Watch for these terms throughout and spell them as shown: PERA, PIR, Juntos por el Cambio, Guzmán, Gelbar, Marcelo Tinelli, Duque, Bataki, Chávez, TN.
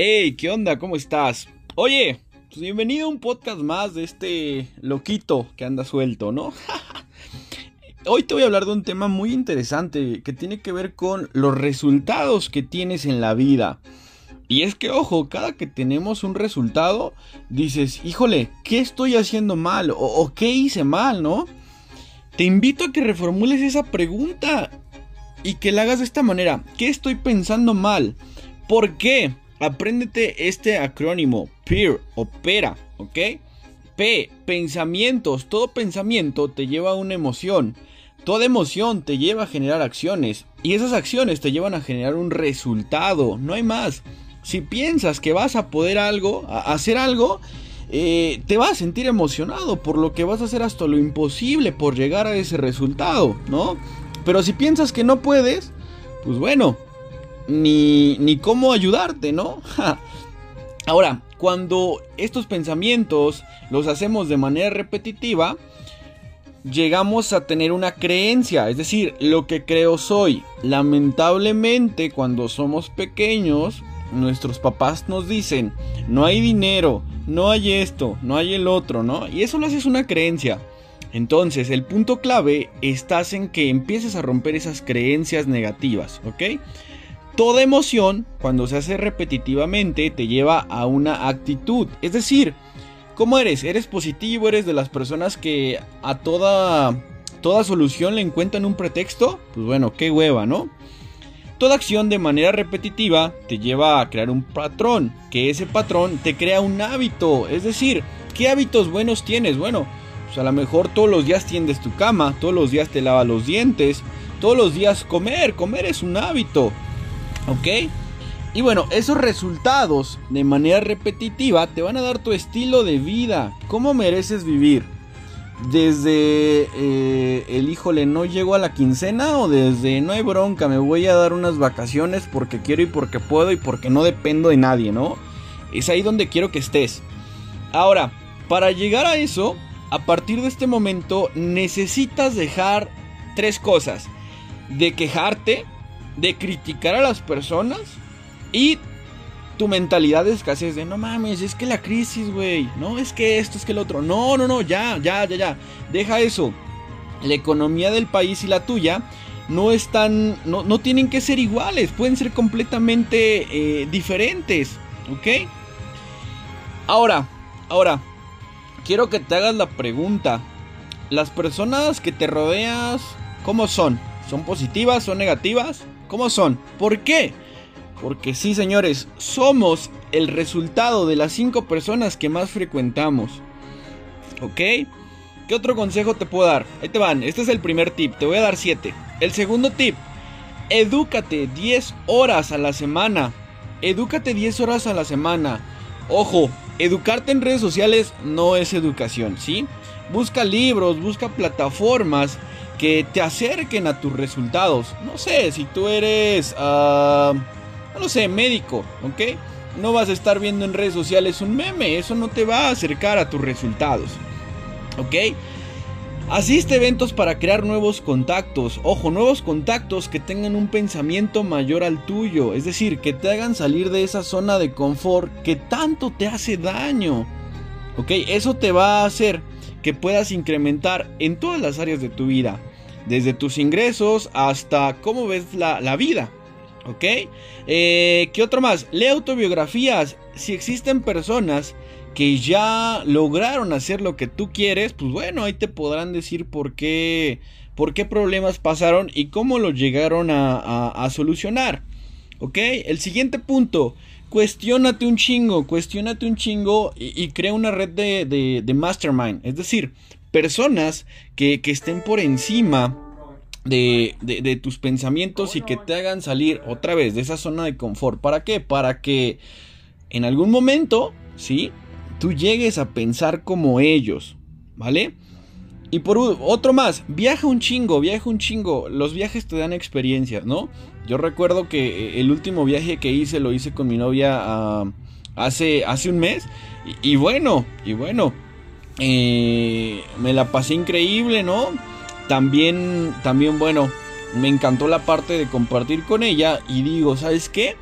Hey, ¿qué onda? ¿Cómo estás? Oye, pues bienvenido a un podcast más de este loquito que anda suelto, ¿no? Hoy te voy a hablar de un tema muy interesante que tiene que ver con los resultados que tienes en la vida. Y es que, ojo, cada que tenemos un resultado, dices, híjole, ¿qué estoy haciendo mal? ¿O qué hice mal, no? Te invito a que reformules esa pregunta y que la hagas de esta manera. ¿Qué estoy pensando mal? ¿Por qué? Apréndete este acrónimo, PIR o PERA, ¿ok? P, pensamientos. Todo pensamiento te lleva a una emoción. Toda emoción te lleva a generar acciones. Y esas acciones te llevan a generar un resultado. No hay más. Si piensas que vas a poder algo, a hacer algo, te vas a sentir emocionado por lo que vas a hacer hasta lo imposible por llegar a ese resultado, ¿no? Pero si piensas que no puedes, pues bueno, ni cómo ayudarte, ¿no? Ahora, cuando estos pensamientos los hacemos de manera repetitiva, llegamos a tener una creencia, es decir, lo que creo soy. Lamentablemente, cuando somos pequeños, nuestros papás nos dicen, no hay dinero, no hay esto, no hay el otro, ¿no? Y eso lo haces una creencia. Entonces, el punto clave estás en que empieces a romper esas creencias negativas, ¿ok? Toda emoción, cuando se hace repetitivamente, te lleva a una actitud. Es decir, ¿cómo eres? ¿Eres positivo? ¿Eres de las personas que a toda solución le encuentran un pretexto? Pues bueno, qué hueva, ¿no? Toda acción de manera repetitiva te lleva a crear un patrón, que ese patrón te crea un hábito. Es decir, ¿qué hábitos buenos tienes? Bueno, pues a lo mejor todos los días tiendes tu cama, todos los días te lavas los dientes, todos los días comer es un hábito. ¿Ok? Y bueno, esos resultados de manera repetitiva te van a dar tu estilo de vida. ¿Cómo mereces vivir? ¿Desde el híjole no llego a la quincena? ¿O desde no hay bronca, me voy a dar unas vacaciones porque quiero y porque puedo y porque no dependo de nadie, ¿no? Es ahí donde quiero que estés. Ahora, para llegar a eso, a partir de este momento necesitas dejar tres cosas. De quejarte, de criticar a las personas y tu mentalidad de escasez de no mames, es que la crisis, güey, no, es que esto, es que el otro, no, ya, deja eso. La economía del país y la tuya no tienen que ser iguales, pueden ser completamente diferentes, ¿ok? Ahora, quiero que te hagas la pregunta, las personas que te rodeas, ¿cómo son? ¿Son positivas? ¿Son negativas? ¿Cómo son? ¿Por qué? Porque sí, señores, somos el resultado de las 5 personas que más frecuentamos. ¿Ok? ¿Qué otro consejo te puedo dar? Ahí te van. Este es el primer tip. Te voy a dar 7. El segundo tip. Edúcate 10 horas a la semana. Edúcate 10 horas a la semana. Ojo, educarte en redes sociales no es educación, ¿sí? Busca libros, busca plataformas que te acerquen a tus resultados. No sé, si tú eres, médico, ¿ok? No vas a estar viendo en redes sociales un meme, eso no te va a acercar a tus resultados, ¿ok? Asiste a eventos para crear nuevos contactos. Ojo, nuevos contactos que tengan un pensamiento mayor al tuyo. Es decir, que te hagan salir de esa zona de confort que tanto te hace daño, ¿ok? Eso te va a hacer que puedas incrementar en todas las áreas de tu vida, desde tus ingresos hasta cómo ves la vida, ¿ok? ¿Qué otro más? Lee autobiografías. Si existen personas que ya lograron hacer lo que tú quieres, pues bueno, ahí te podrán decir por qué problemas pasaron y cómo los llegaron a solucionar, ¿ok? El siguiente punto. Cuestiónate un chingo y crea una red de mastermind. Es decir, personas que estén por encima de tus pensamientos y que te hagan salir otra vez de esa zona de confort. ¿Para qué? Para que en algún momento, ¿sí?, tú llegues a pensar como ellos, ¿vale? Y por otro más, viaja un chingo. Los viajes te dan experiencias, ¿no? Yo recuerdo que el último viaje que hice lo hice con mi novia hace un mes. Y bueno, me la pasé increíble, ¿no? También, bueno, me encantó la parte de compartir con ella. Y digo, ¿sabes qué?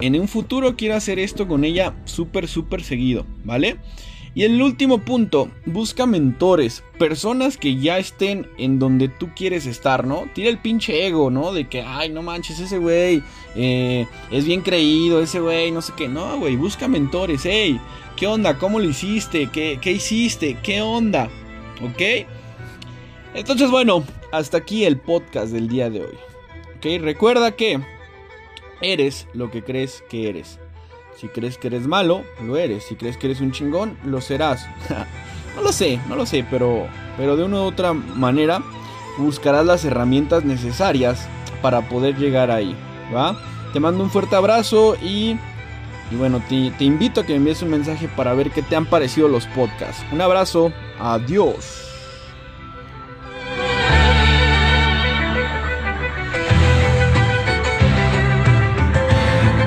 en un futuro quiero hacer esto con ella súper seguido, ¿vale? Y el último punto, busca mentores, personas que ya estén en donde tú quieres estar, ¿no? Tira el pinche ego, ¿no? De que, ay, no manches, ese güey es bien creído, ese güey, no sé qué. No, güey, busca mentores, hey, ¿qué onda? ¿Cómo lo hiciste? ¿Qué hiciste? ¿Qué onda? ¿Ok? Entonces, bueno, hasta aquí el podcast del día de hoy. ¿Ok? Recuerda que eres lo que crees que eres. Si crees que eres malo, lo eres. Si crees que eres un chingón, lo serás. No lo sé, pero de una u otra manera buscarás las herramientas necesarias para poder llegar ahí, ¿va? Te mando un fuerte abrazo y bueno, te invito a que me envíes un mensaje para ver qué te han parecido los podcasts. Un abrazo, adiós.